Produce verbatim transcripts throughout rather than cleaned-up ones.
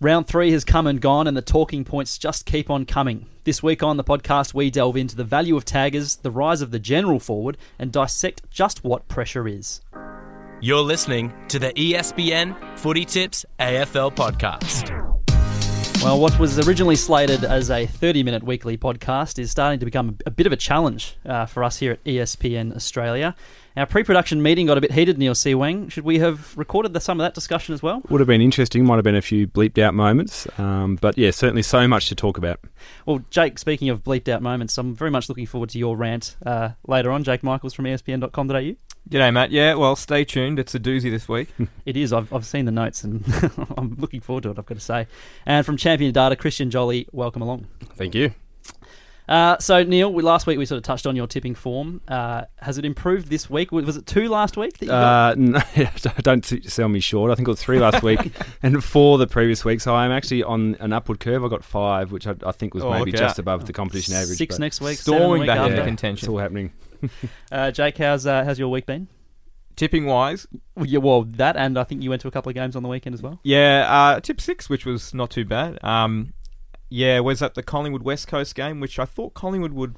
Round three has come and gone, and the talking points just keep on coming. This week on the podcast, we delve into the value of taggers, the rise of the general forward, and dissect just what pressure is. You're listening to the E S P N Footy Tips A F L Podcast. Well, what was originally slated as a thirty-minute weekly podcast is starting to become a bit of a challenge uh, for us here at E S P N Australia. Our pre-production meeting got a bit heated, Niall Seewang. Should we have recorded the, some of that discussion as well? Would have been interesting. Might have been a few bleeped-out moments. Um, but, yeah, certainly so much to talk about. Well, Jake, speaking of bleeped-out moments, I'm very much looking forward to your rant uh, later on. Jake Michaels from E S P N dot com dot A U. G'day, Matt. Yeah, well, stay tuned. It's a doozy this week. It is. I've, I've seen the notes, and I'm looking forward to it, I've got to say. And from Champion Data, Christian Joly, welcome along. Thank you. Uh, so, Neil, we, last week we sort of touched on your tipping form. Uh, has it improved this week? Was it two last week? That you got? Uh, no, don't sell me short. I think it was three last week and four the previous week. So I'm actually on an upward curve. I got five, which I, I think was oh, maybe okay. just above the competition average. Six next week. Storming back after. into contention. It's all happening. uh, Jake, how's uh, how's your week been? Tipping wise, yeah, well, that, and I think you went to a couple of games on the weekend as well. Yeah, uh, tip six, which was not too bad. Um, Yeah, was at the Collingwood West Coast game, which I thought Collingwood would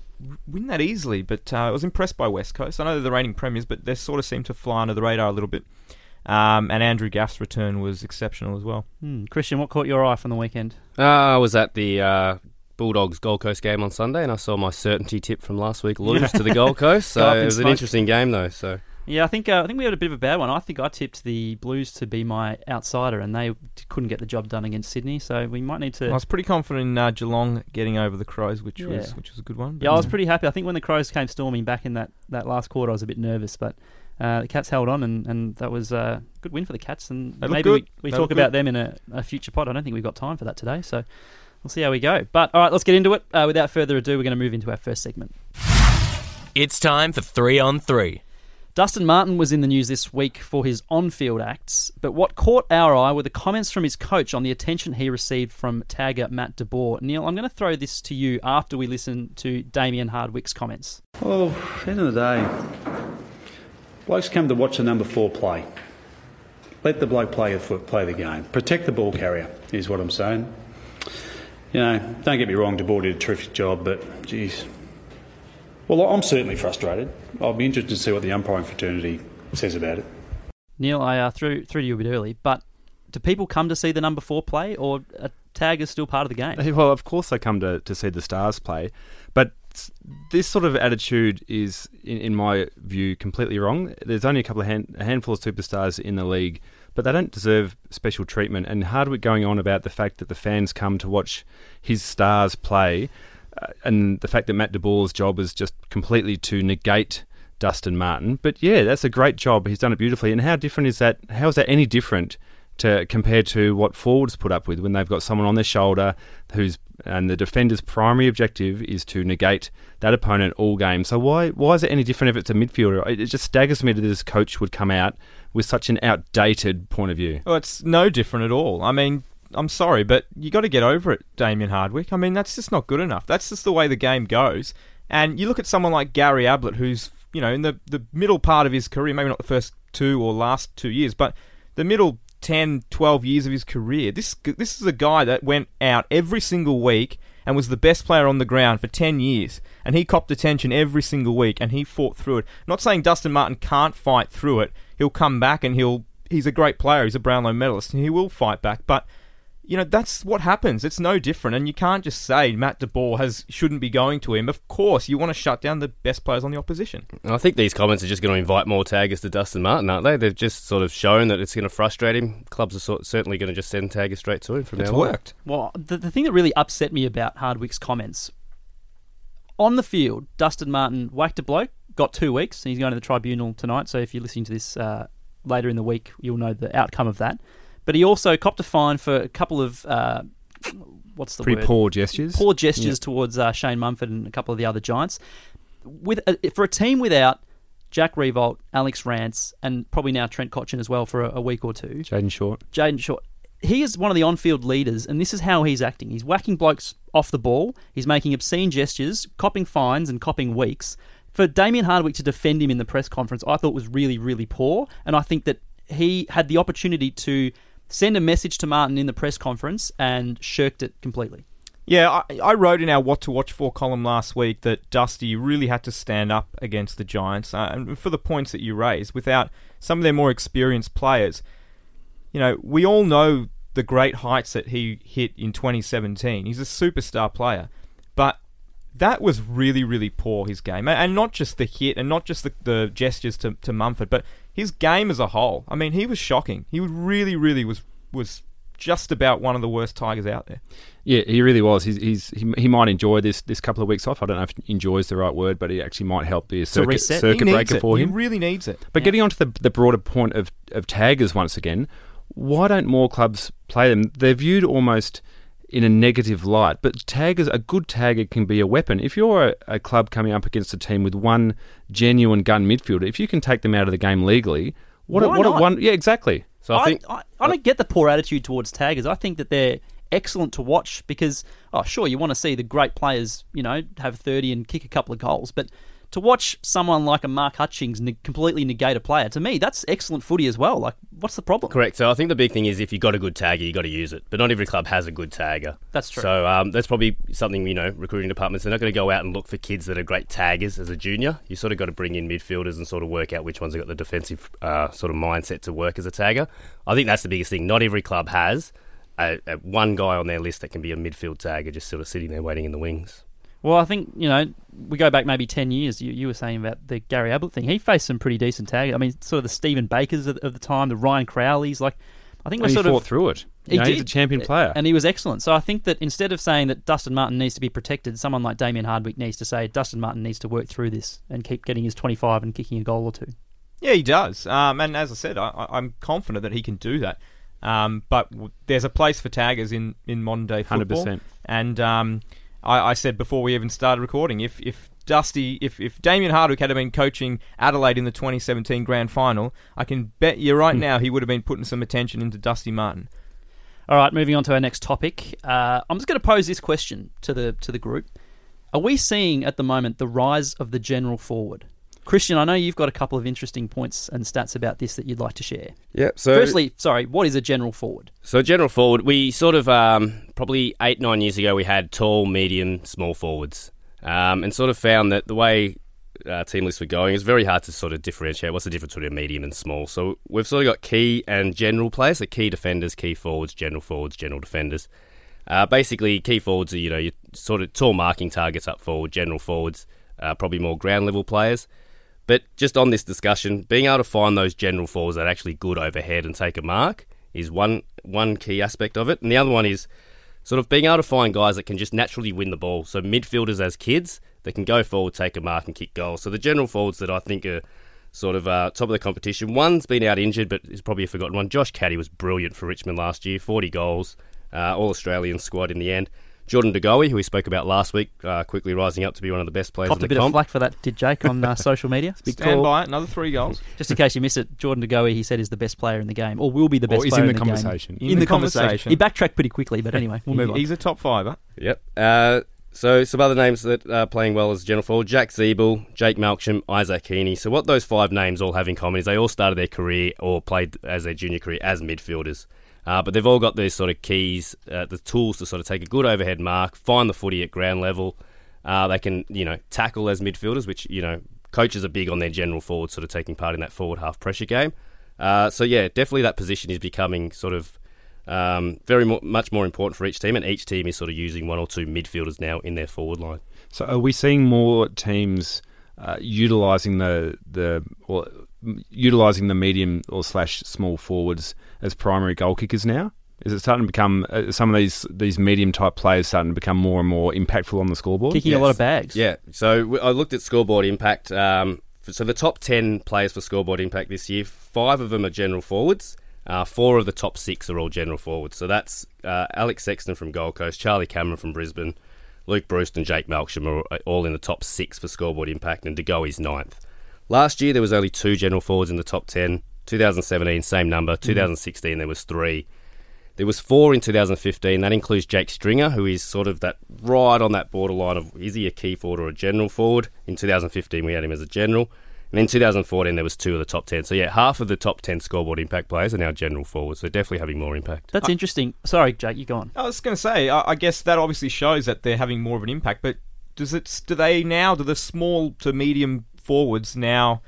win that easily, but uh, I was impressed by West Coast. I know they're the reigning premiers, but they sort of seem to fly under the radar a little bit. Um, and Andrew Gaff's return was exceptional as well. Hmm. Christian, what caught your eye from the weekend? Uh, I was at the uh, Bulldogs Gold Coast game on Sunday, and I saw my certainty tip from last week lose to the Gold Coast. So it was smoke. An interesting game, though. So yeah, I think uh, I think we had a bit of a bad one. I think I tipped the Blues to be my outsider, and they couldn't get the job done against Sydney, so we might need to... I was pretty confident in uh, Geelong getting over the Crows, which yeah. was which was a good one. Yeah, I was pretty happy. I think when the Crows came storming back in that, that last quarter, I was a bit nervous, but uh, the Cats held on, and, and that was a good win for the Cats, and they maybe we, we talk about them in a, a future pod. I don't think we've got time for that today, so we'll see how we go. But, all right, let's get into it. Uh, without further ado, we're going to move into our first segment. It's time for Three on Three. Dustin Martin was in the news this week for his on-field acts, but what caught our eye were the comments from his coach on the attention he received from tagger Matt DeBoer. Neil, I'm going to throw this to you after we listen to Damian Hardwick's comments. Well, at the end of the day, blokes come to watch the number four play. Let the bloke play the, play the game. Protect the ball carrier, is what I'm saying. You know, don't get me wrong, DeBoer did a terrific job, but geez... Well, I'm certainly frustrated. I'll be interested to see what the umpiring fraternity says about it. Neil, I uh, threw, threw to you a bit early, but do people come to see the number four play, or a tag is still part of the game? Well, of course they come to, to see the stars play, but this sort of attitude is, in, in my view, completely wrong. There's only a couple of hand, a handful of superstars in the league, but they don't deserve special treatment. And Hardwick going on about the fact that the fans come to watch his stars play, Uh, and the fact that Matt DeBoer's job is just completely to negate Dustin Martin. But yeah, that's a great job. He's done it beautifully. And how different is that? How is that any different to compared to what forwards put up with when they've got someone on their shoulder who's, and the defender's primary objective is to negate that opponent all game? So why why is it any different if it's a midfielder? It, it just staggers me that this coach would come out with such an outdated point of view. Well, it's no different at all. I mean... I'm sorry, but you got to get over it, Damian Hardwick. I mean, that's just not good enough. That's just the way the game goes. And you look at someone like Gary Ablett, who's, you know, in the, the middle part of his career, maybe not the first two or last two years, but the middle ten, twelve years of his career. This this is a guy that went out every single week and was the best player on the ground for ten years. And he copped attention every single week, and he fought through it. I'm not saying Dustin Martin can't fight through it. He'll come back, and he'll he's a great player. He's a Brownlow medalist, and he will fight back, but... You know, that's what happens. It's no different. And you can't just say Matt DeBoer has, shouldn't be going to him. Of course, you want to shut down the best players on the opposition. I think these comments are just going to invite more taggers to Dustin Martin, aren't they? They've just sort of shown that it's going to frustrate him. Clubs are sort, certainly going to just send taggers straight to him from now on. It's worked. Well, the, the thing that really upset me about Hardwick's comments, on the field, Dustin Martin whacked a bloke, got two weeks, and he's going to the tribunal tonight. So if you're listening to this uh, later in the week, you'll know the outcome of that. But he also copped a fine for a couple of, uh, what's the Pretty word? Pretty poor gestures. Poor gestures yep. towards uh, Shane Mumford and a couple of the other Giants. With uh, for a team without Jack Riewoldt, Alex Rance, and probably now Trent Cotchin as well for a, a week or two. Jaden Short. Jaden Short. He is one of the on-field leaders, and this is how he's acting. He's whacking blokes off the ball. He's making obscene gestures, copping fines and copping weeks. For Damian Hardwick to defend him in the press conference, I thought was really, really poor. And I think that he had the opportunity to... send a message to Martin in the press conference and shirked it completely. Yeah, I, I wrote in our What to Watch For column last week that Dusty really had to stand up against the Giants, uh, and for the points that you raised, without some of their more experienced players. You know, we all know the great heights that he hit in twenty seventeen. He's a superstar player, but that was really, really poor, his game. And not just the hit and not just the, the gestures to, to Mumford, but his game as a whole. I mean, he was shocking. He really, really was... was just about one of the worst Tigers out there. Yeah, he really was. He's, he's he, he might enjoy this this couple of weeks off. I don't know if enjoys the right word, but he actually might help be a circuit, circuit breaker it. for him. He really needs it. But yeah. Getting onto the the broader point of, of taggers once again, why don't more clubs play them? They're viewed almost in a negative light, but taggers, a good tagger can be a weapon. If you're a, a club coming up against a team with one genuine gun midfielder, if you can take them out of the game legally, what a, what a one yeah, exactly. So I, I, think, I, I don't get the poor attitude towards taggers. I think that they're excellent to watch because, oh, sure, you want to see the great players, you know, have thirty and kick a couple of goals. But to watch someone like a Mark Hutchings ne- completely negate a player, to me, that's excellent footy as well. Like, what's the problem? Correct. So I think the big thing is if you've got a good tagger, you've got to use it. But not every club has a good tagger. That's true. So um, that's probably something, you know, recruiting departments, they're not going to go out and look for kids that are great taggers as a junior. You sort of got to bring in midfielders and sort of work out which ones have got the defensive uh, sort of mindset to work as a tagger. I think that's the biggest thing. Not every club has a, a one guy on their list that can be a midfield tagger just sort of sitting there waiting in the wings. Well, I think, you know, we go back maybe ten years. You, you were saying about the Gary Ablett thing. He faced some pretty decent taggers. I mean, sort of the Stephen Bakers of, of the time, the Ryan Crowleys. Like, I think and we're sort of... he fought through it. He know, did. He's a champion player. And he was excellent. So I think that instead of saying that Dustin Martin needs to be protected, someone like Damian Hardwick needs to say Dustin Martin needs to work through this and keep getting his twenty-five and kicking a goal or two. Yeah, he does. Um, and as I said, I, I'm confident that he can do that. Um, but there's a place for taggers in, in modern-day football. one hundred percent. And... Um, I, I said before we even started recording, if if Dusty, if, if Damian Hardwick had been coaching Adelaide in the twenty seventeen grand final, I can bet you right now he would have been putting some attention into Dusty Martin. All right, moving on to our next topic. Uh, I'm just going to pose this question to the to the group. Are we seeing at the moment the rise of the general forward? Christian, I know you've got a couple of interesting points and stats about this that you'd like to share. Yeah. So, firstly, sorry, what is a general forward? So, general forward, we sort of um, probably eight, nine years ago, we had tall, medium, small forwards, um, and sort of found that the way uh, team lists were going, it's very hard to sort of differentiate what's the difference between medium and small. So, we've sort of got key and general players, so key defenders, key forwards, general forwards, general defenders. Uh, basically, key forwards are you know your sort of tall marking targets up forward. General forwards, uh, probably more ground level players. But just on this discussion, being able to find those general forwards that are actually good overhead and take a mark is one one key aspect of it. And the other one is sort of being able to find guys that can just naturally win the ball. So midfielders as kids, they can go forward, take a mark and kick goals. So the general forwards that I think are sort of uh, top of the competition, one's been out injured but is probably a forgotten one. Josh Caddy was brilliant for Richmond last year, forty goals, uh, all-Australian squad in the end. Jordan De Goey, who we spoke about last week, uh, quickly rising up to be one of the best players Copped in the comp. Copped a bit comp. of flack for that, did Jake, on uh, social media. Stand call. by it, another three goals. Just in case you missed it, Jordan De Goey, he said, is the best player in the game, or will be the best player in the, in the game. Or is in the conversation. In the conversation. He backtracked pretty quickly, but anyway, we'll he, move on. He's a top fiver. Yep. Uh, so some other names that are playing well as general forward, Jack Riewoldt, Jake Melksham, Isaac Heaney. So what those five names all have in common is they all started their career or played as their junior career as midfielders. Uh, but they've all got these sort of keys, uh, the tools to sort of take a good overhead mark, find the footy at ground level. Uh, they can, you know, tackle as midfielders, which, you know, coaches are big on their general forward sort of taking part in that forward half pressure game. Uh, so, yeah, definitely that position is becoming sort of um, very mo- much more important for each team, and each team is sort of using one or two midfielders now in their forward line. So are we seeing more teams uh, utilising the... the or utilising the medium or slash small forwards as primary goal kickers now? Is it starting to become, uh, some of these these medium type players starting to become more and more impactful on the scoreboard? Kicking yes. a lot of bags. Yeah, so w- I looked at scoreboard impact. Um, f- so the top ten players for scoreboard impact this year, five of them are general forwards. Uh, four of the top six are all general forwards. So that's uh, Alex Sexton from Gold Coast, Charlie Cameron from Brisbane, Luke Bruce and Jake Melksham are all in the top six for scoreboard impact, and De Goey's ninth. Last year, there was only two general forwards in the top ten. twenty seventeen, same number. twenty sixteen, there was three. There was four in two thousand fifteen. That includes Jake Stringer, who is sort of that right on that borderline of, is he a key forward or a general forward? In twenty fifteen, we had him as a general. And in two thousand fourteen, there was two of the top ten. So, yeah, half of the top ten scoreboard impact players are now general forwards. So definitely having more impact. That's I, interesting. Sorry, Jake, you go on. I was going to say, I, I guess that obviously shows that they're having more of an impact. But does it? Do they now, do the small to medium forwards now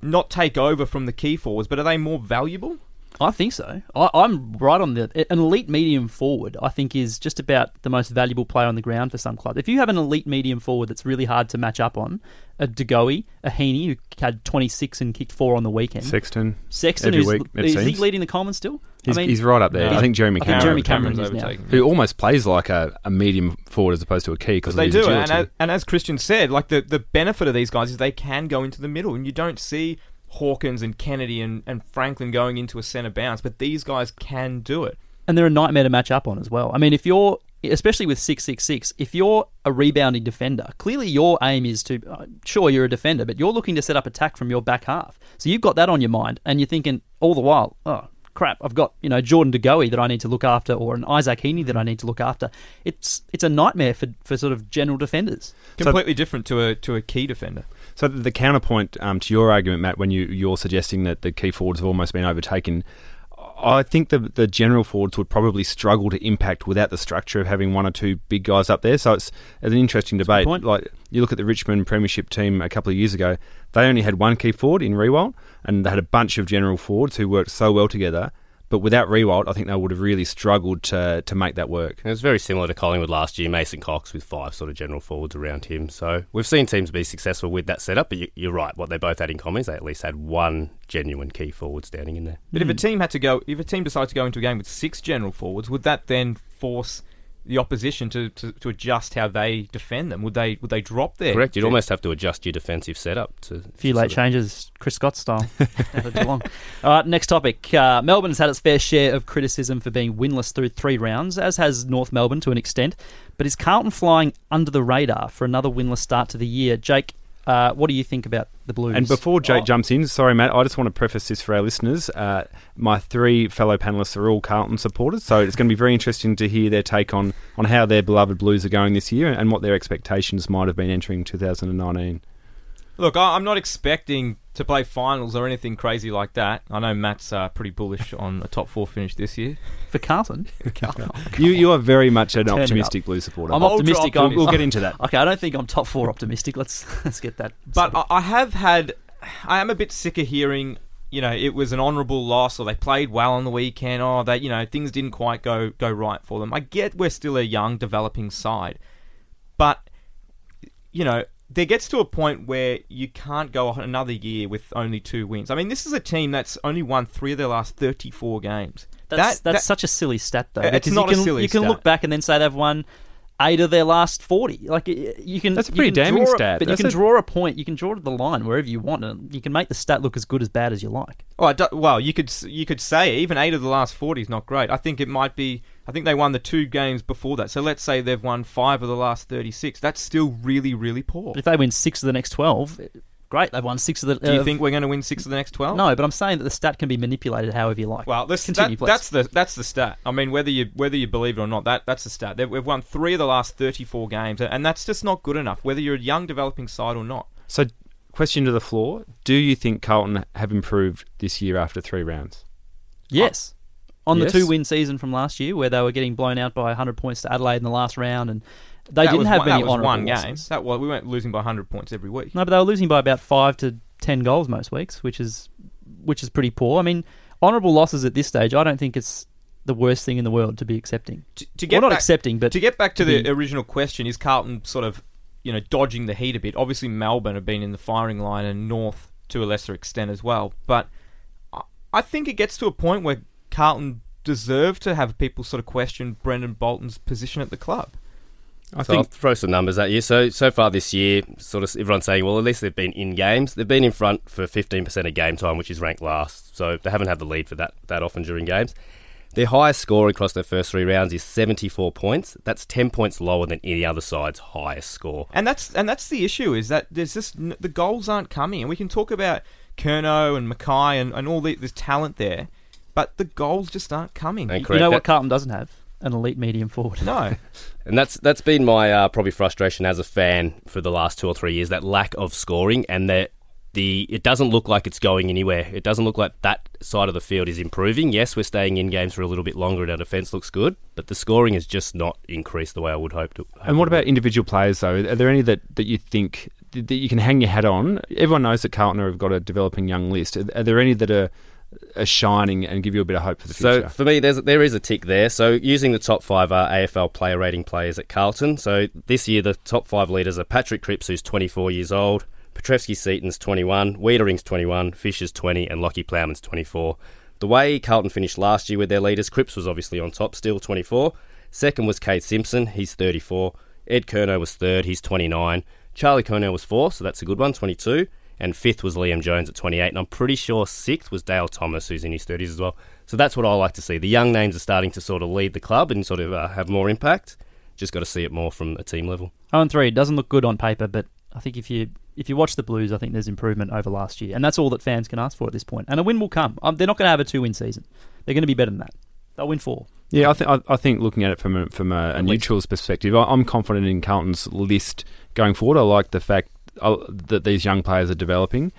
not take over from the key forwards, but are they more valuable? I think so. I, I'm right on the... An elite medium forward, I think, is just about the most valuable player on the ground for some clubs. If you have an elite medium forward that's really hard to match up on, a De Goey, a Heaney, who had twenty-six and kicked four on the weekend. Sexton. Sexton, every week, it is seems. He leading the Coleman still? He's, I mean, he's right up there. I think Jeremy Cameron, I think Jeremy Cameron, Cameron is now. Who almost plays like a, a medium forward as opposed to a key because they do. And as, and as Christian said, like the, the benefit of these guys is they can go into the middle, and you don't see... Hawkins and Kennedy and, and Franklin going into a centre bounce, but these guys can do it. And they're a nightmare to match up on as well. I mean, if you're, especially with six six six, if you're a rebounding defender, clearly your aim is to, sure, you're a defender, but you're looking to set up attack from your back half. So you've got that on your mind, and you're thinking all the while, oh, crap, I've got, you know, Jordan De Goey that I need to look after, or an Isaac Heaney that I need to look after. It's it's a nightmare for, for sort of general defenders. Completely so, different to a to a key defender. So the counterpoint um, to your argument, Matt, when you, you're suggesting that the key forwards have almost been overtaken, I think the the general forwards would probably struggle to impact without the structure of having one or two big guys up there. So it's, it's an interesting debate. Like you look at the Richmond Premiership team a couple of years ago, they only had one key forward in Riewoldt, and they had a bunch of general forwards who worked so well together. But without Riewoldt, I think they would have really struggled to to make that work. It was very similar to Collingwood last year, Mason Cox with five sort of general forwards around him. So we've seen teams be successful with that setup, but you, you're right. What they both had in common is they at least had one genuine key forward standing in there. But mm. if a team had to go, if a team decided to go into a game with six general forwards, would that then force the opposition to, to, to adjust how they defend them? Would they would they drop their... Correct. You'd almost have to adjust your defensive setup. To, a few late changes, Chris Scott style. Never too long. All right, next topic. Uh, Melbourne's had its fair share of criticism for being winless through three rounds, as has North Melbourne to an extent. But is Carlton flying under the radar for another winless start to the year? Jake, uh, what do you think about the Blues? And before Jake oh. jumps in, sorry, Matt, I just want to preface this for our listeners. Uh, my three fellow panellists are all Carlton supporters, so it's going to be very interesting to hear their take on, on how their beloved Blues are going this year and what their expectations might have been entering two thousand nineteen. Look, I'm not expecting to play finals or anything crazy like that. I know Matt's uh, pretty bullish on a top four finish this year. For Carlton? Carlton. Oh, you you are very much an Turn optimistic Blues supporter. I'm optimistic. optimistic. We'll get into that. Okay, I don't think I'm top four optimistic. Let's let's get that. But I, I have had... I am a bit sick of hearing, you know, it was an honourable loss or they played well on the weekend or that, you know, things didn't quite go, go right for them. I get we're still a young, developing side. But, you know... There gets to a point where you can't go another year with only two wins. I mean, this is a team that's only won three of their last thirty-four games. That's, that, that's that, such a silly stat, though. It's not you can, a silly stat. You can stat. look back and then say they've won eight of their last forty. Like you can, that's a pretty damning stat. But that's you can a... draw a point. You can draw the line wherever you want, and you can make the stat look as good as bad as you like. Oh, well, you could you could say even eight of the last forty is not great. I think it might be... I think they won the two games before that. So let's say they've won five of the last thirty-six. That's still really, really poor. But if they win six of the next twelve, great, they've won six of the... Uh, Do you think we're going to win six of the next twelve? No, but I'm saying that the stat can be manipulated however you like. Well, let's continue, that, please. That's the, that's the stat. I mean, whether you whether you believe it or not, that that's the stat. They've, we've won three of the last thirty-four games, and that's just not good enough, whether you're a young, developing side or not. So, question to the floor. Do you think Carlton have improved this year after three rounds? Yes. I- On the yes. two-win season from last year, where they were getting blown out by one hundred points to Adelaide in the last round, and they that didn't have one, any honourable one game. That was, we weren't losing by one hundred points every week. No, but they were losing by about five to ten goals most weeks, which is which is pretty poor. I mean, honourable losses at this stage, I don't think it's the worst thing in the world to be accepting. To, to get well, not back, accepting, but to get back to, to the be, original question, is Carlton sort of you know dodging the heat a bit? Obviously, Melbourne have been in the firing line, and North to a lesser extent as well. But I think it gets to a point where Carlton deserve to have people sort of question Brendan Bolton's position at the club. I so think I'll throw some numbers at you. So so far this year, sort of everyone's saying, well, at least they've been in games. They've been in front for fifteen percent of game time, which is ranked last. So they haven't had the lead for that that often during games. Their highest score across their first three rounds is seventy-four points. That's ten points lower than any other side's highest score. And that's and that's the issue, is that there's just the goals aren't coming. And we can talk about Curnow and Mackay and, and all the, the talent there. But the goals just aren't coming. You know what Carlton doesn't have? An elite medium forward. No. And that's that's been my uh, probably frustration as a fan for the last two or three years, that lack of scoring and their the it doesn't look like it's going anywhere. It doesn't look like that side of the field is improving. Yes, we're staying in games for a little bit longer and our defence looks good, but the scoring has just not increased the way I would hope to. Hope and what about individual players, though? Are there any that, that you think that you can hang your hat on? Everyone knows that Carlton have got a developing young list. Are, are there any that are... are shining and give you a bit of hope for the future? So for me, there's, there is a tick there. So using the top five are A F L player rating players at Carlton. So this year, the top five leaders are Patrick Cripps, who's twenty-four years old, Petrevsky-Seaton's twenty-one, Wiedering's twenty-one, Fisher's twenty, and Lockie Plowman's twenty-four. The way Carlton finished last year with their leaders, Cripps was obviously on top, still twenty-four. Second was Cade Simpson, he's thirty-four. Ed Curnow was third, he's twenty-nine. Charlie Curnow was fourth, so that's a good one, twenty-two. And fifth was Liam Jones at twenty-eight. And I'm pretty sure sixth was Dale Thomas, who's in his thirties as well. So that's what I like to see. The young names are starting to sort of lead the club and sort of uh, have more impact. Just got to see it more from a team level. oh and three, it doesn't look good on paper, but I think if you if you watch the Blues, I think there's improvement over last year. And that's all that fans can ask for at this point. And a win will come. Um, they're not going to have a two-win season. They're going to be better than that. They'll win four. Yeah, I think I, I think looking at it from a, from a, a neutral's perspective, I, I'm confident in Carlton's list going forward. I like the fact that these young players are developing.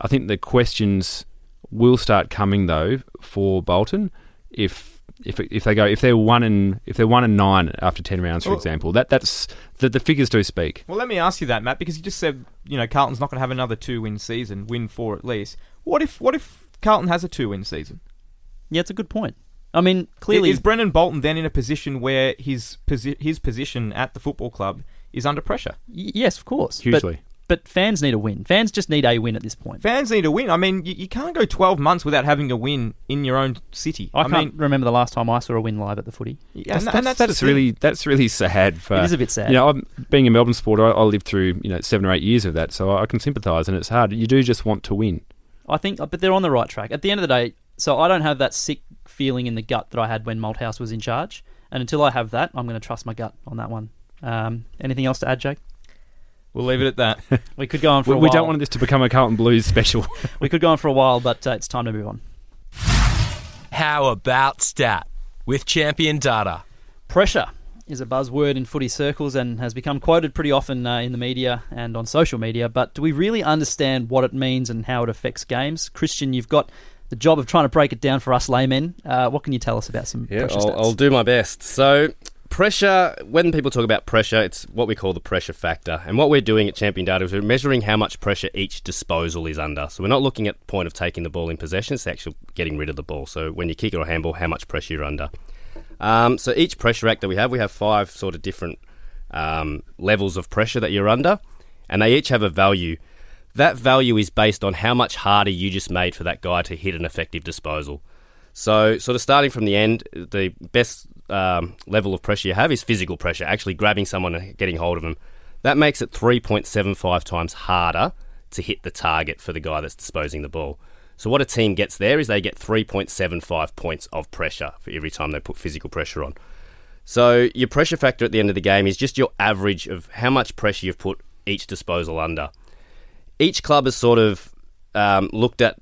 I think the questions will start coming though for Bolton if if if they go if they're one and if they're one and nine after ten rounds, for well, example. That that's the, the figures do speak. Well, let me ask you that, Matt, because you just said you know Carlton's not going to have another two-win season, win four at least. What if what if Carlton has a two-win season? Yeah, it's a good point. I mean, clearly is Brendan Bolton then in a position where his posi- his position at the football club is under pressure? Y- yes, of course, hugely. But But fans need a win. Fans just need a win at this point. Fans need a win. I mean, you, you can't go twelve months without having a win in your own city. I, I can't mean, remember the last time I saw a win live at the footy. Yeah, that's, and, that's, and that's, that's really that's really sad. For, it is a bit sad. You know, I'm, being a Melbourne supporter, I, I lived through you know seven or eight years of that, so I can sympathise, and it's hard. You do just want to win. I think, but they're on the right track. At the end of the day, so I don't have that sick feeling in the gut that I had when Malthouse was in charge, and until I have that, I'm going to trust my gut on that one. Um, anything else to add, Jake? We'll leave it at that. We could go on for we, a while. We don't want this to become a Carlton Blues special. We could go on for a while, but uh, it's time to move on. How about stat with Champion Data? Pressure is a buzzword in footy circles and has become quoted pretty often uh, in the media and on social media, but do we really understand what it means and how it affects games? Christian, you've got the job of trying to break it down for us laymen. Uh, what can you tell us about some yeah, pressure I'll, stats? I'll do my best. So... Pressure, when people talk about pressure, it's what we call the pressure factor. And what we're doing at Champion Data is we're measuring how much pressure each disposal is under. So we're not looking at the point of taking the ball in possession, it's actually getting rid of the ball. So when you kick or handball, how much pressure you're under. Um, so each pressure act that we have, we have five sort of different um, levels of pressure that you're under, and they each have a value. That value is based on how much harder you just made for that guy to hit an effective disposal. So sort of starting from the end, the best um, level of pressure you have is physical pressure, actually grabbing someone and getting hold of them. That makes it three point seven five times harder to hit the target for the guy that's disposing the ball. So what a team gets there is they get three point seven five points of pressure for every time they put physical pressure on. So your pressure factor at the end of the game is just your average of how much pressure you've put each disposal under. Each club has sort of um, looked at...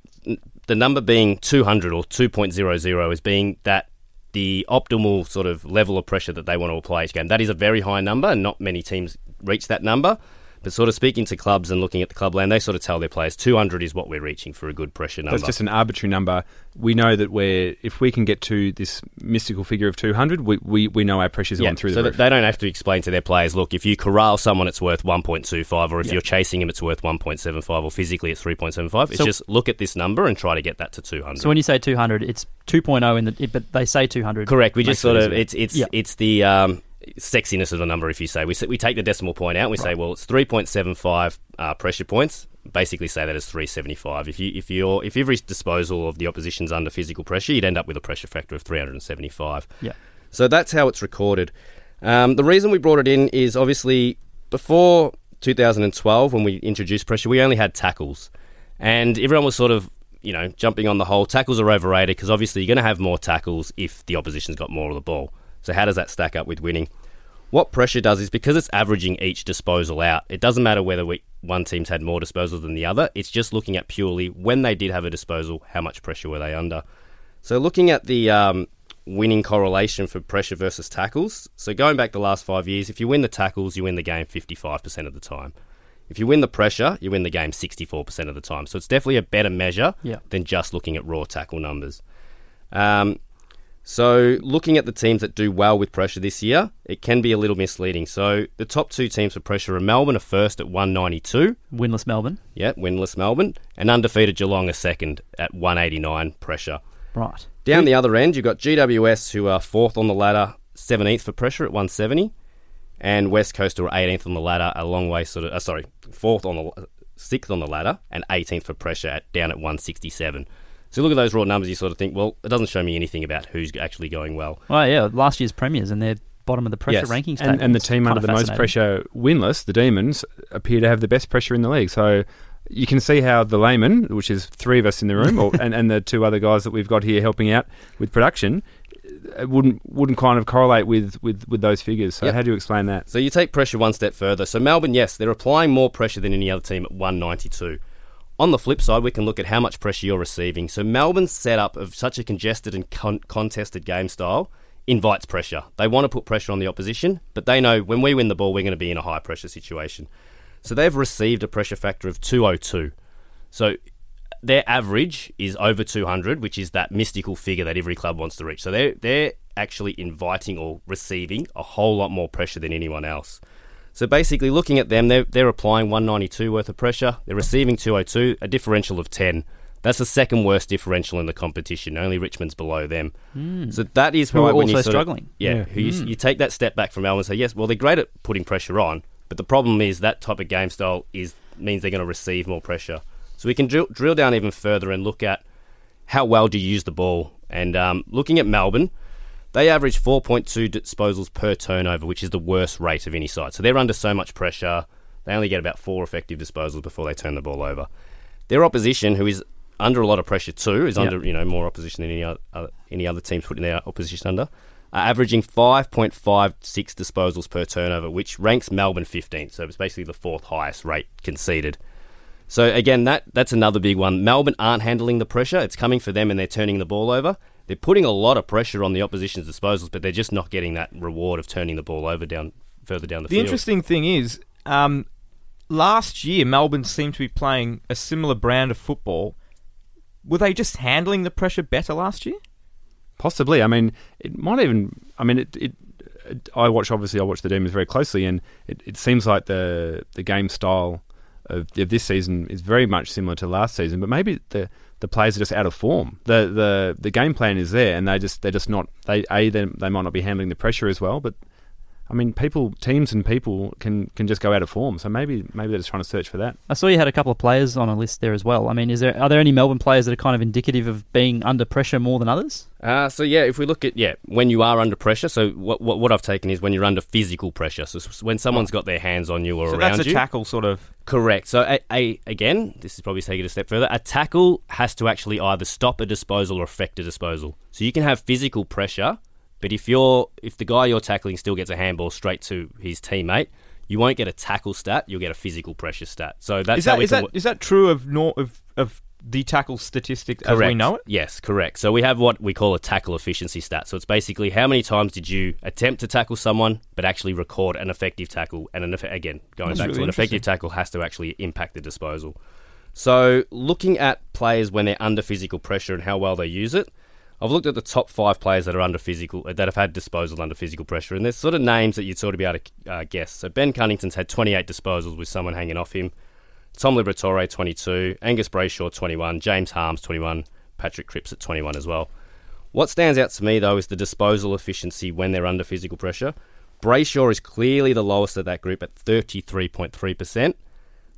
the number being two hundred or two point zero zero is being that the optimal sort of level of pressure that they want to apply each game. That is a very high number and not many teams reach that number. But sort of speaking to clubs and looking at the club land, they sort of tell their players two hundred is what we're reaching for a good pressure number. That's just an arbitrary number. We know that we're if we can get to this mystical figure of two hundred, we, we, we know our pressure's yeah, on through so the roof. So they don't have to explain to their players, look, if you corral someone, it's worth one point two five, or if yeah. you're chasing him, it's worth one point seven five, or physically, it's three point seven five. It's so, just look at this number and try to get that to two hundred. So when you say two hundred, it's two point oh, in the, it, but they say two hundred. Correct. We just sort of, it's it's yeah. it's the... Um, sexiness of the number. If you say we we take the decimal point out, we right. say well it's three point seven five uh, pressure points. Basically, say that as three seventy-five. If you if you're if every disposal of the opposition's under physical pressure, you'd end up with a pressure factor of three seventy-five. Yeah. So that's how it's recorded. Um, the reason we brought it in is obviously before two thousand twelve, when we introduced pressure, we only had tackles, and everyone was sort of you know jumping on the whole tackles are overrated because obviously you're going to have more tackles if the opposition's got more of the ball. So how does that stack up with winning? What pressure does is because it's averaging each disposal out, it doesn't matter whether we, one team's had more disposals than the other. It's just looking at purely when they did have a disposal, how much pressure were they under? So looking at the um, winning correlation for pressure versus tackles. So going back the last five years, if you win the tackles, you win the game fifty-five percent of the time. If you win the pressure, you win the game sixty-four percent of the time. So it's definitely a better measure yeah. than just looking at raw tackle numbers. Um, so looking at the teams that do well with pressure this year, it can be a little misleading. So the top two teams for pressure are Melbourne are first at one ninety-two. Winless Melbourne. Yeah, winless Melbourne. And undefeated Geelong are second at one eighty-nine pressure. Right. Down the other end, you've got G W S, who are fourth on the ladder, seventeenth for pressure at one seventy. And West Coast are eighteenth on the ladder, a long way sort of. Uh, sorry, fourth on the sixth on the ladder, and eighteenth for pressure at, down at one sixty-seven. So you look at those raw numbers, you sort of think, well, it doesn't show me anything about who's actually going well. Oh yeah, last year's premiers and they're bottom of the pressure yes. rankings, and, and the team under the most pressure, winless, the Demons, appear to have the best pressure in the league. So you can see how the layman, which is three of us in the room, or, and and the two other guys that we've got here helping out with production. It wouldn't wouldn't kind of correlate with, with, with those figures. So yep. how do you explain that? So you take pressure one step further. So Melbourne, yes, they're applying more pressure than any other team at one ninety-two. On the flip side, we can look at how much pressure you're receiving. So Melbourne's setup of such a congested and con- contested game style invites pressure. They want to put pressure on the opposition, but they know when we win the ball, we're going to be in a high pressure situation. So they've received a pressure factor of two oh two. So their average is over two hundred, which is that mystical figure that every club wants to reach. So they're, they're actually inviting or receiving a whole lot more pressure than anyone else. So basically, looking at them, they're, they're applying one ninety-two worth of pressure. They're receiving two oh two, a differential of ten. That's the second worst differential in the competition. Only Richmond's below them. Mm. So that is who why are when also you struggling. Of, yeah, yeah. Who mm. you, you take that step back from Melbourne and say, yes, well, they're great at putting pressure on, but the problem is that type of game style is means they're going to receive more pressure. So we can drill, drill down even further and look at how well do you use the ball. And um, looking at Melbourne, they average four point two disposals per turnover, which is the worst rate of any side. So they're under so much pressure, they only get about four effective disposals before they turn the ball over. Their opposition, who is under a lot of pressure too, is yep. under you know more opposition than any other, uh, any other team's putting their opposition under, are averaging five point five six disposals per turnover, which ranks Melbourne fifteenth. So it's basically the fourth highest rate conceded. So, again, that that's another big one. Melbourne aren't handling the pressure. It's coming for them and they're turning the ball over. They're putting a lot of pressure on the opposition's disposals, but they're just not getting that reward of turning the ball over down further down the, the field. The interesting thing is, um, last year, Melbourne seemed to be playing a similar brand of football. Were they just handling the pressure better last year? Possibly. I mean, it might even... I mean, it... it I watch, obviously, I watch the Demons very closely, and it, it seems like the the game style of this season is very much similar to last season, but maybe the, the players are just out of form. The, the the game plan is there, and they just they're just not they a they, they might not be handling the pressure as well. But I mean, people teams and people can, can just go out of form. So maybe maybe they're just trying to search for that. I saw you had a couple of players on a list there as well. I mean, is there are there any Melbourne players that are kind of indicative of being under pressure more than others? Uh, so yeah, if we look at yeah when you are under pressure. So what what, what I've taken is when you're under physical pressure. So when someone's got their hands on you or so around you. So that's a tackle sort of. Correct. So, a, a, again, this is probably taking it a step further. A tackle has to actually either stop a disposal or affect a disposal. So you can have physical pressure, but if you're if the guy you're tackling still gets a handball straight to his teammate, you won't get a tackle stat. You'll get a physical pressure stat. So that's is that, how we is can, that is that true of nor, of of the tackle statistic correct. As we know it? Yes, correct. So we have what we call a tackle efficiency stat. So it's basically how many times did you attempt to tackle someone, but actually record an effective tackle. And an eff- again, going That's back really to an effective tackle has to actually impact the disposal. So looking at players when they're under physical pressure and how well they use it, I've looked at the top five players that are under physical that have had disposal under physical pressure, and there's sort of names that you'd sort of be able to uh, guess. So Ben Cunnington's had twenty-eight disposals with someone hanging off him. Tom Liberatore, twenty-two, Angus Brayshaw, twenty-one, James Harms, twenty-one, Patrick Cripps at twenty-one as well. What stands out to me, though, is the disposal efficiency when they're under physical pressure. Brayshaw is clearly the lowest of that group at thirty-three point three percent.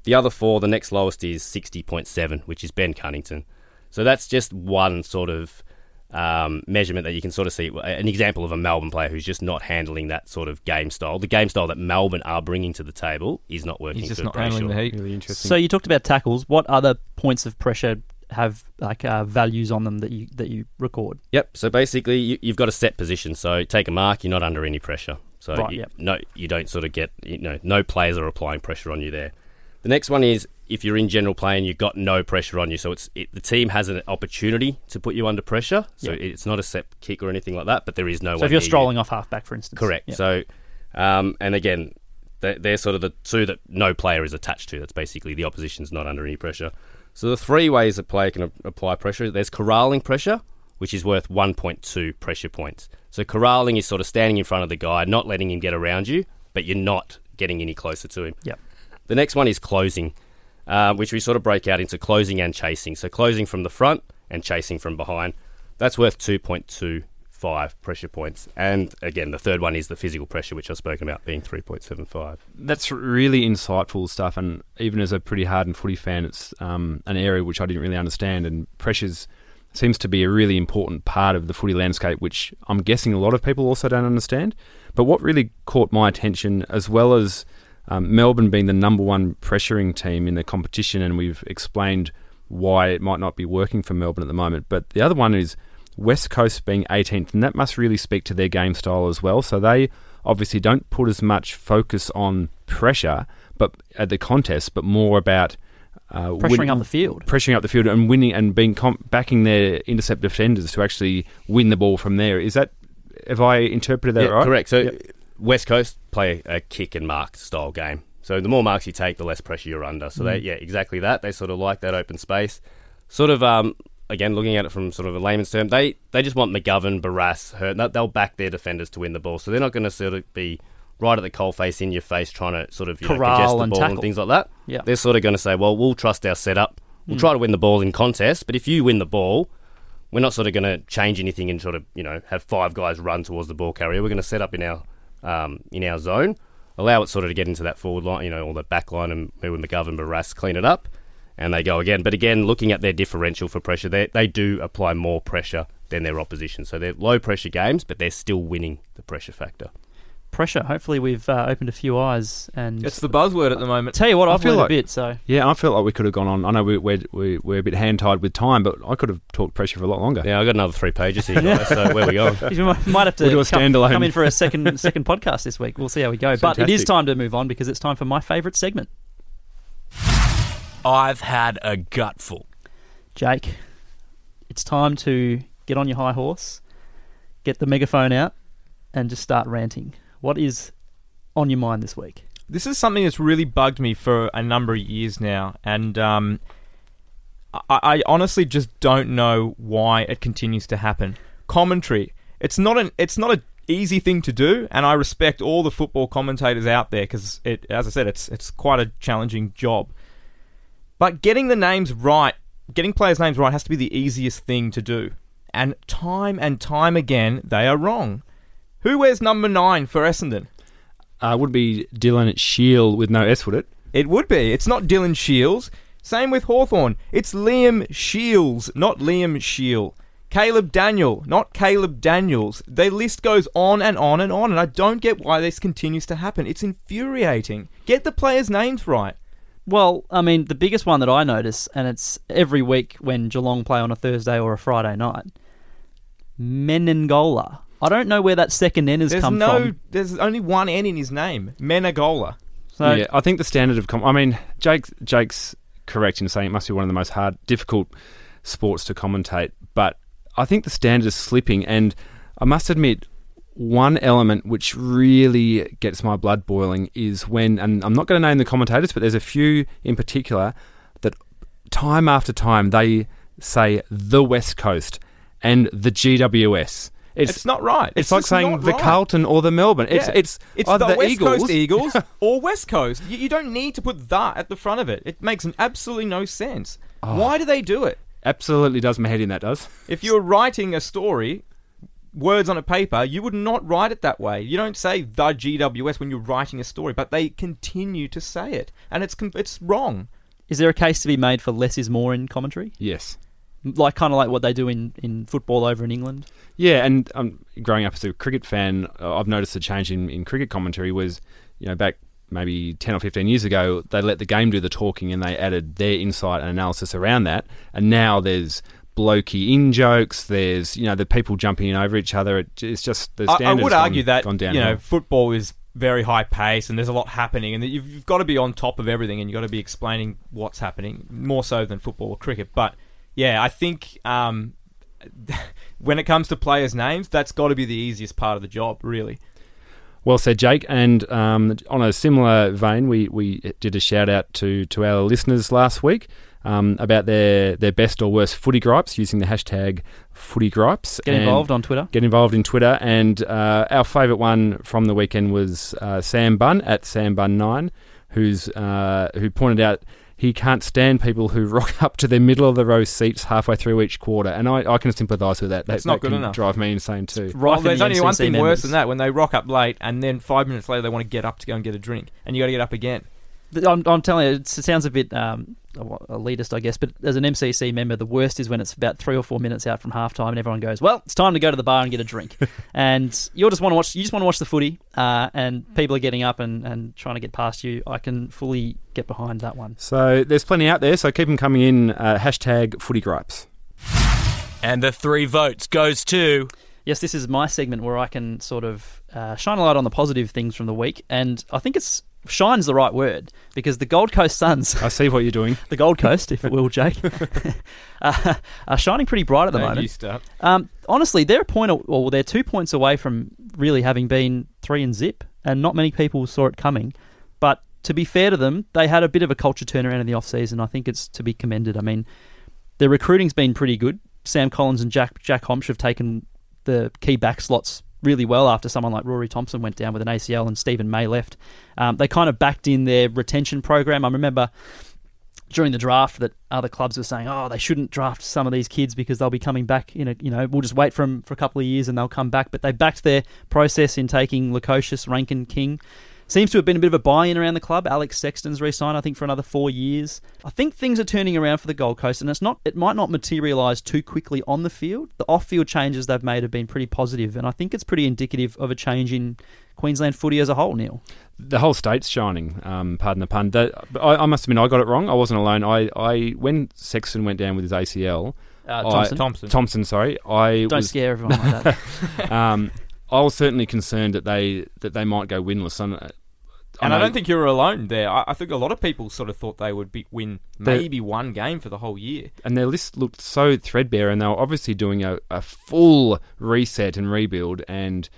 The other four, the next lowest is sixty point seven, which is Ben Cunnington. So that's just one sort of um, measurement that you can sort of see, an example of a Melbourne player who's just not handling that sort of game style. The game style that Melbourne are bringing to the table is not working. He's just not handling the heat. Really interesting. So you talked about tackles. What other points of pressure have like uh, values on them that you that you record? Yep. So basically, you, you've got a set position. So take a mark. You're not under any pressure. So right, you, yep. no, you don't sort of get you know no players are applying pressure on you there. The next one is if you're in general play and you've got no pressure on you. So it's it, the team has an opportunity to put you under pressure. So yep. it's not a set kick or anything like that, but there is no so one. So if you're strolling yet. Off halfback, for instance. Correct. Yep. So, um, and again, They're, they're sort of the two that no player is attached to. That's basically the opposition's not under any pressure. So the three ways a player can apply pressure. There's corralling pressure, which is worth one point two pressure points. So corralling is sort of standing in front of the guy, not letting him get around you, but you're not getting any closer to him. Yep. The next one is closing, uh, which we sort of break out into closing and chasing. So closing from the front and chasing from behind. That's worth two point two five pressure points. And again, the third one is the physical pressure, which I've spoken about being three point seven five. That's really insightful stuff. And even as a pretty hardened footy fan, it's um, an area which I didn't really understand. And pressures seems to be a really important part of the footy landscape, which I'm guessing a lot of people also don't understand. But what really caught my attention, as well as um, Melbourne being the number one pressuring team in the competition, and we've explained why it might not be working for Melbourne at the moment. But the other one is West Coast being eighteenth, and that must really speak to their game style as well. So they obviously don't put as much focus on pressure but at the contest, but more about uh, pressuring win- up the field, pressuring up the field, and winning and being comp- backing their intercept defenders to actually win the ball from there. Is that have I interpreted that yeah, right? Correct. So yep. West Coast play a kick and mark style game. So the more marks you take, the less pressure you're under. So mm. they, yeah, exactly that. They sort of like that open space, sort of. Um, Again, looking at it from sort of a layman's term, they, they just want McGovern, Barras, Hurt. They'll back their defenders to win the ball. So they're not going to sort of be right at the coalface, in your face, trying to sort of you know, congest the and ball tackle. And things like that. Yeah. They're sort of going to say, well, we'll trust our setup. We'll mm. try to win the ball in contest. But if you win the ball, we're not sort of going to change anything and sort of, you know, have five guys run towards the ball carrier. We're going to set up in our um, in our zone, allow it sort of to get into that forward line, you know, or the back line, and who with McGovern, Barras, clean it up. And they go again. But again, looking at their differential for pressure, they they do apply more pressure than their opposition. So they're low-pressure games, but they're still winning the pressure factor. Pressure. Hopefully we've uh, opened a few eyes. And it's the buzzword at the moment. Tell you what, I've I feel learned like, a bit. So yeah, I feel like we could have gone on. I know we, we're, we, we're a bit hand-tied with time, but I could have talked pressure for a lot longer. Yeah, I've got another three pages here, guys, so where we going? You might have to we'll come, come in for a second second podcast this week. We'll see how we go. Fantastic. But it is time to move on because it's time for my favourite segment. I've had a gutful. Jake, it's time to get on your high horse, get the megaphone out, and just start ranting. What is on your mind this week? This is something that's really bugged me for a number of years now, and um, I-, I honestly just don't know why it continues to happen. Commentary. It's not an. It's not a easy thing to do, and I respect all the football commentators out there because, it, as I said, it's it's quite a challenging job. But getting the names right, getting players' names right has to be the easiest thing to do. And time and time again, they are wrong. Who wears number nine for Essendon? Uh, it would be Dylan Shield with no S, would it? It would be. It's not Dylan Shields. Same with Hawthorn. It's Liam Shields, not Liam Shield. Caleb Daniel, not Caleb Daniels. The list goes on and on and on, and I don't get why this continues to happen. It's infuriating. Get the players' names right. Well, I mean, the biggest one that I notice, and it's every week when Geelong play on a Thursday or a Friday night, Menegola. I don't know where that second N has there's come no, from. There's only one N in his name, Menegola. So yeah, I think the standard of... Com- I mean, Jake, Jake's correct in saying it must be one of the most hard, difficult sports to commentate, but I think the standard is slipping, and I must admit... One element which really gets my blood boiling is when, and I'm not going to name the commentators, but there's a few in particular that time after time they say the West Coast and the G W S. It's, it's not right. It's, it's like saying the right. Carlton or the Melbourne. It's yeah. it's, it's either the, the West Eagles. Coast Eagles or West Coast. You, you don't need to put that at the front of it. It makes absolutely no sense. Oh, why do they do it? Absolutely does my head in, that does. If you're writing a story... words on a paper, you would not write it that way. You don't say the G W S when you're writing a story, but they continue to say it, and it's it's wrong. Is there a case to be made for less is more in commentary? Yes, like kind of like what they do in, in football over in England. Yeah, and um, growing up as a cricket fan, I've noticed the change in, in cricket commentary was, you know, back maybe ten or fifteen years ago, they let the game do the talking and they added their insight and analysis around that, and now there's blokey in jokes. There's, you know, the people jumping in over each other. It, it's just the standards. I, I would argue gone, that gone down you know here. Football is very high pace and there's a lot happening, and you've, you've got to be on top of everything, and you've got to be explaining what's happening more so than football or cricket. But yeah, I think um, when it comes to players' names, that's got to be the easiest part of the job, really. Well said, Jake. And um, on a similar vein, we, we did a shout out to, to our listeners last week um, about their, their best or worst footy gripes using the hashtag footy gripes. Get involved on Twitter. Get involved in Twitter. And uh, our favourite one from the weekend was uh, Sam Bunn at Sam Bunn nine, who's uh, who pointed out he can't stand people who rock up to their middle of the row seats halfway through each quarter, and I, I can sympathise with that. That's that, not that good can enough. Drive me insane too. Right, well, there's the only M C C one thing members. Worse than that: when they rock up late, and then five minutes later they want to get up to go and get a drink, and you got to get up again. I'm, I'm telling you, it sounds a bit um, elitist, I guess, but as an M C C member, the worst is when it's about three or four minutes out from halftime, and everyone goes, "Well, it's time to go to the bar and get a drink," and you just want to watch. You just want to watch the footy, uh, and people are getting up and, and trying to get past you. I can fully get behind that one. So there's plenty out there, so keep them coming in. Uh, hashtag footy gripes. And the three votes goes to... Yes, this is my segment where I can sort of uh, shine a light on the positive things from the week, and I think it's shine's the right word, because the Gold Coast Suns... I see what you're doing. The Gold Coast, if it will, Jake, uh, are shining pretty bright at the no, moment. You start. Um, honestly, they're a point, or well, they're two points away from really having been three and zip, and not many people saw it coming, but... To be fair to them, they had a bit of a culture turnaround in the off-season. I think it's to be commended. I mean, their recruiting's been pretty good. Sam Collins and Jack Jack Homsch have taken the key back slots really well after someone like Rory Thompson went down with an A C L and Stephen May left. Um, they kind of backed in their retention program. I remember during the draft that other clubs were saying, oh, they shouldn't draft some of these kids because they'll be coming back, in a, you know, we'll just wait for them for a couple of years and they'll come back. But they backed their process in taking Lukosius, Rankin, King. Seems to have been a bit of a buy-in around the club. Alex Sexton's re-signed, I think, for another four years. I think things are turning around for the Gold Coast, and it's not. It might not materialise too quickly on the field. The off-field changes they've made have been pretty positive, and I think it's pretty indicative of a change in Queensland footy as a whole, Neil. The whole state's shining, um, pardon the pun. The, I, I must admit, I got it wrong. I wasn't alone. I, I when Sexton went down with his A C L... Uh, Thompson. I, Thompson. Thompson, sorry. I Don't was, scare everyone like that. um, I was certainly concerned that they that they might go winless. I'm, I and know. I don't think you were alone there. I, I think a lot of people sort of thought they would be, win maybe the, one game for the whole year. And their list looked so threadbare, and they were obviously doing a, a full reset and rebuild. And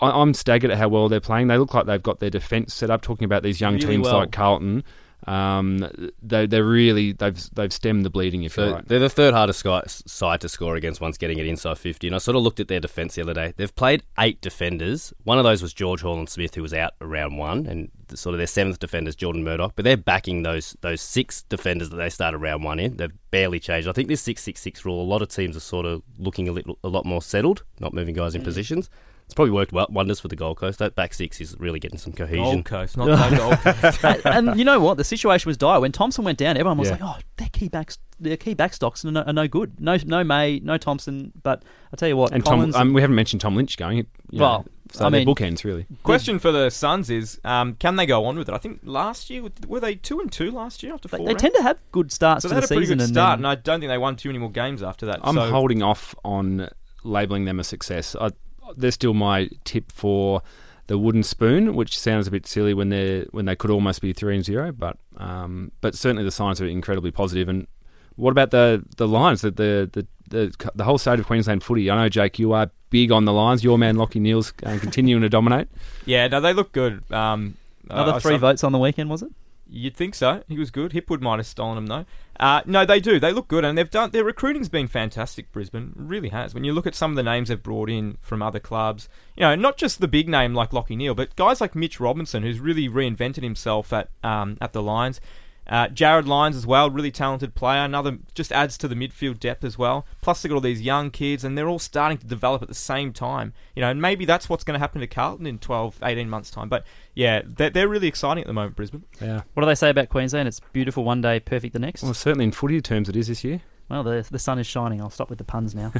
I, I'm staggered at how well they're playing. They look like they've got their defence set up. Talking about these young really teams well. Like Carlton, um, they they really they've they've stemmed the bleeding. If so you're right, they're the third hardest sky, side to score against once getting it inside fifty. And I sort of looked at their defence the other day. They've played eight defenders. One of those was George Horland-Smith, who was out around one, and the, sort of their seventh defender is Jordan Murdoch. But they're backing those those six defenders that they started round one in. They've barely changed. I think this six six six rule. A lot of teams are sort of looking a little a lot more settled, not moving guys in mm. positions. It's probably worked well, wonders for the Gold Coast. That back six is really getting some cohesion. Gold Coast, not the Gold Coast. And you know what? The situation was dire. When Thompson went down, everyone was yeah. like, "Oh, their key backs, their key back stocks are no, are no good. No, no May, no Thompson." But I tell you what, and Collins, Tom, um, we haven't mentioned Tom Lynch going. You know, well, so I mean, bookends really. Question for the Suns is, um, can they go on with it? I think last year were they two and two last year after four. They, they tend to have good starts. So to they had the a pretty good start, and, then, and I don't think they won too many more games after that. I'm so. holding off on labelling them a success. I, They're still my tip for the wooden spoon, which sounds a bit silly when they when they could almost be three and zero, but um, but certainly the signs are incredibly positive. And what about the the Lions? That the the the the whole state of Queensland footy. I know, Jake, you are big on the Lions. Your man Lachie Neale's uh, continuing to dominate. Yeah, no, they look good. Um, Another uh, three saw, votes on the weekend, was it? You'd think so. He was good. Hipwood might have stolen him though. Uh, no, they do. They look good, and they've done. Their recruiting's been fantastic. Brisbane really has. When you look at some of the names they've brought in from other clubs, you know, not just the big name like Lachie Neale, but guys like Mitch Robinson, who's really reinvented himself at um, at the Lions. Uh, Jared Lyons as well, really talented player. Another just adds to the midfield depth as well. Plus they've got all these young kids, and they're all starting to develop at the same time. You know, and maybe that's what's going to happen to Carlton in twelve, eighteen months' time. But yeah, they're, they're really exciting at the moment, Brisbane. Yeah. What do they say about Queensland? It's beautiful one day, perfect the next. Well, certainly in footy terms, it is this year. Well, the, the sun is shining. I'll stop with the puns now.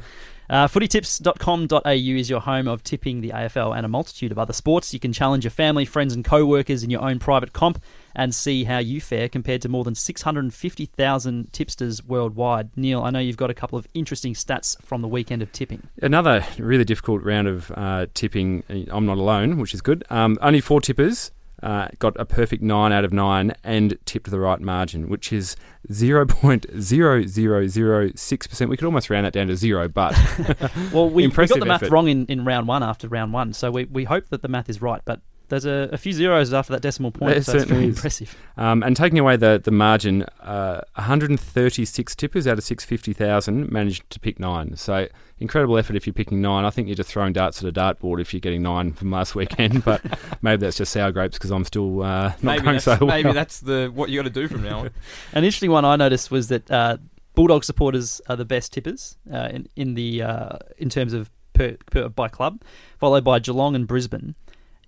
uh, footy tips dot com dot a u is your home of tipping the A F L and a multitude of other sports. You can challenge your family, friends and co-workers in your own private comp and see how you fare compared to more than six hundred fifty thousand tipsters worldwide. Neil, I know you've got a couple of interesting stats from the weekend of tipping. Another really difficult round of uh, tipping. I'm not alone, which is good. Um, only four tippers uh, got a perfect nine out of nine and tipped the right margin, which is zero point zero zero zero six percent. We could almost round that down to zero, but well, we, we got the math effort. wrong in, in round one after round one, so we, we hope that the math is right, but there's a, a few zeros after that decimal point, there so it's very is. impressive. Um, and taking away the, the margin, uh, one hundred thirty-six tippers out of six hundred fifty thousand managed to pick nine. So incredible effort if you're picking nine. I think you're just throwing darts at a dartboard if you're getting nine from last weekend, but maybe that's just sour grapes because I'm still uh, not maybe going so well. Maybe that's the what you got to do from now on. An interesting one I noticed was that uh, Bulldog supporters are the best tippers uh, in, in, the, uh, in terms of per, per, by club, followed by Geelong and Brisbane.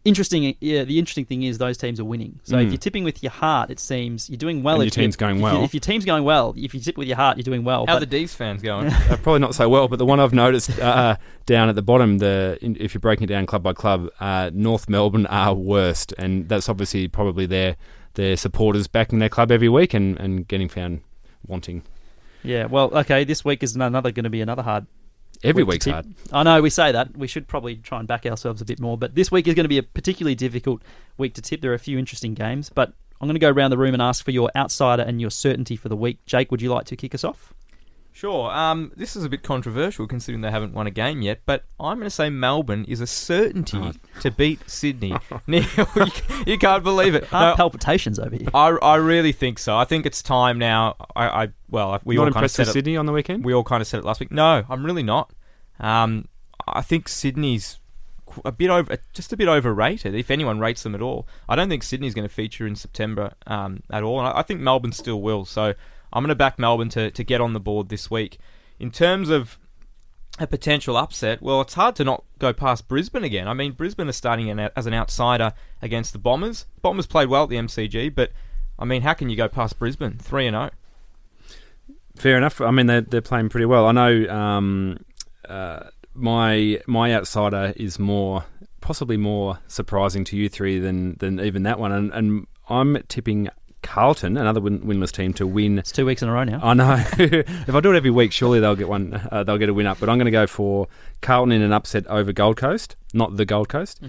Interesting. Yeah, the interesting thing is those teams are winning. So mm. if you're tipping with your heart, it seems you're doing well. And your if team's you, going if well. You, if your team's going well, if you tip with your heart, you're doing well. How but, are the Dees fans going? uh, probably not so well. But the one I've noticed uh, down at the bottom, the in, if you're breaking it down club by club, uh, North Melbourne are worst, and that's obviously probably their their supporters backing their club every week and, and getting found wanting. Yeah. Well, okay. This week is another going to be another hard. Every week's hard. I know, we say that. We should probably try and back ourselves a bit more. But this week is going to be a particularly difficult week to tip. There are a few interesting games. But I'm going to go around the room and ask for your outsider and your certainty for the week. Jake, would you like to kick us off? Sure. Um, this is a bit controversial considering they haven't won a game yet. But I'm going to say Melbourne is a certainty oh. to beat Sydney. Neil, you, you can't believe it. Heart no, palpitations over here. I, I really think so. I think it's time now. I... I Well, we not all impressed kind of with Sydney it, on the weekend? We all kind of said it last week. No, I'm really not. Um, I think Sydney's a bit over, just a bit overrated, if anyone rates them at all. I don't think Sydney's going to feature in September um, at all. And I, I think Melbourne still will. So I'm going to back Melbourne to, to get on the board this week. In terms of a potential upset, well, it's hard to not go past Brisbane again. I mean, Brisbane are starting in, as an outsider against the Bombers. Bombers played well at the M C G, but, I mean, how can you go past Brisbane? three and oh. Fair enough. I mean, they're, they're playing pretty well. I know um, uh, my my outsider is more, possibly more surprising to you three than, than even that one. And, and I'm tipping Carlton, another win- winless team, to win. It's two weeks in a row now. I know. If I do it every week, surely they'll get one. Uh, they'll get a win up. But I'm going to go for Carlton in an upset over Gold Coast, not the Gold Coast.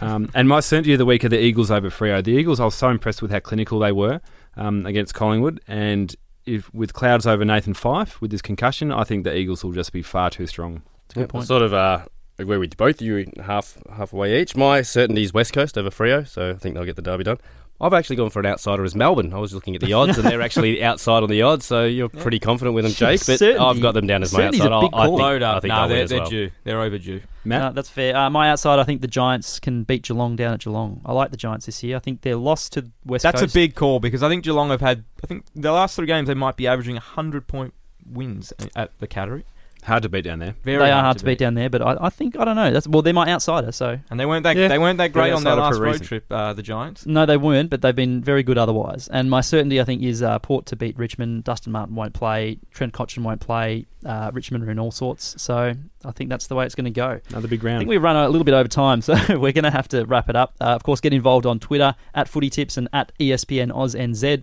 um, and my certainty of the week are the Eagles over Freo. The Eagles, I was so impressed with how clinical they were um, against Collingwood, and if with clouds over Nathan Fyfe with his concussion, I think the Eagles will just be far too strong. That's a good yeah, point. Sort of uh, agree with both of you half halfway each. My certainty is West Coast over Freo, so I think they'll get the derby done. I've actually gone for an outsider as Melbourne. I was looking at the odds, and they're actually outside on the odds, so you're yeah. pretty confident with them, Jake. But certainty, I've got them down as my outsider. A big I, think, Load up. I think no, they're, as they're well. due. They're overdue. Matt? No, that's fair. Uh, my outside, I think the Giants can beat Geelong down at Geelong. I like the Giants this year. I think their loss to West that's Coast... That's a big call, because I think Geelong have had... I think the last three games, they might be averaging one hundred point wins at the Cattery. Hard to beat down there. Very they hard are hard to beat. beat down there, but I, I think I don't know. That's well, they're my outsider. So and they weren't that yeah. they weren't that great on their last road trip. Uh, the Giants. No, they weren't, but they've been very good otherwise. And my certainty, I think, is uh, Port to beat Richmond. Dustin Martin won't play. Trent Cotchin won't play. Uh, Richmond are in all sorts. So I think that's the way it's going to go. Another big round. I think we've run a little bit over time, so we're going to have to wrap it up. Uh, of course, get involved on Twitter at Footy Tips and at E S P N Oz N Z.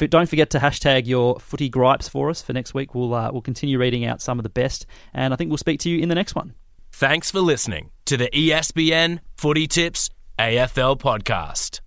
Don't forget to hashtag your footy gripes for us for next week. We'll uh, we'll continue reading out some of the best, and I think we'll speak to you in the next one. Thanks for listening to the E S P N Footy Tips A F L Podcast.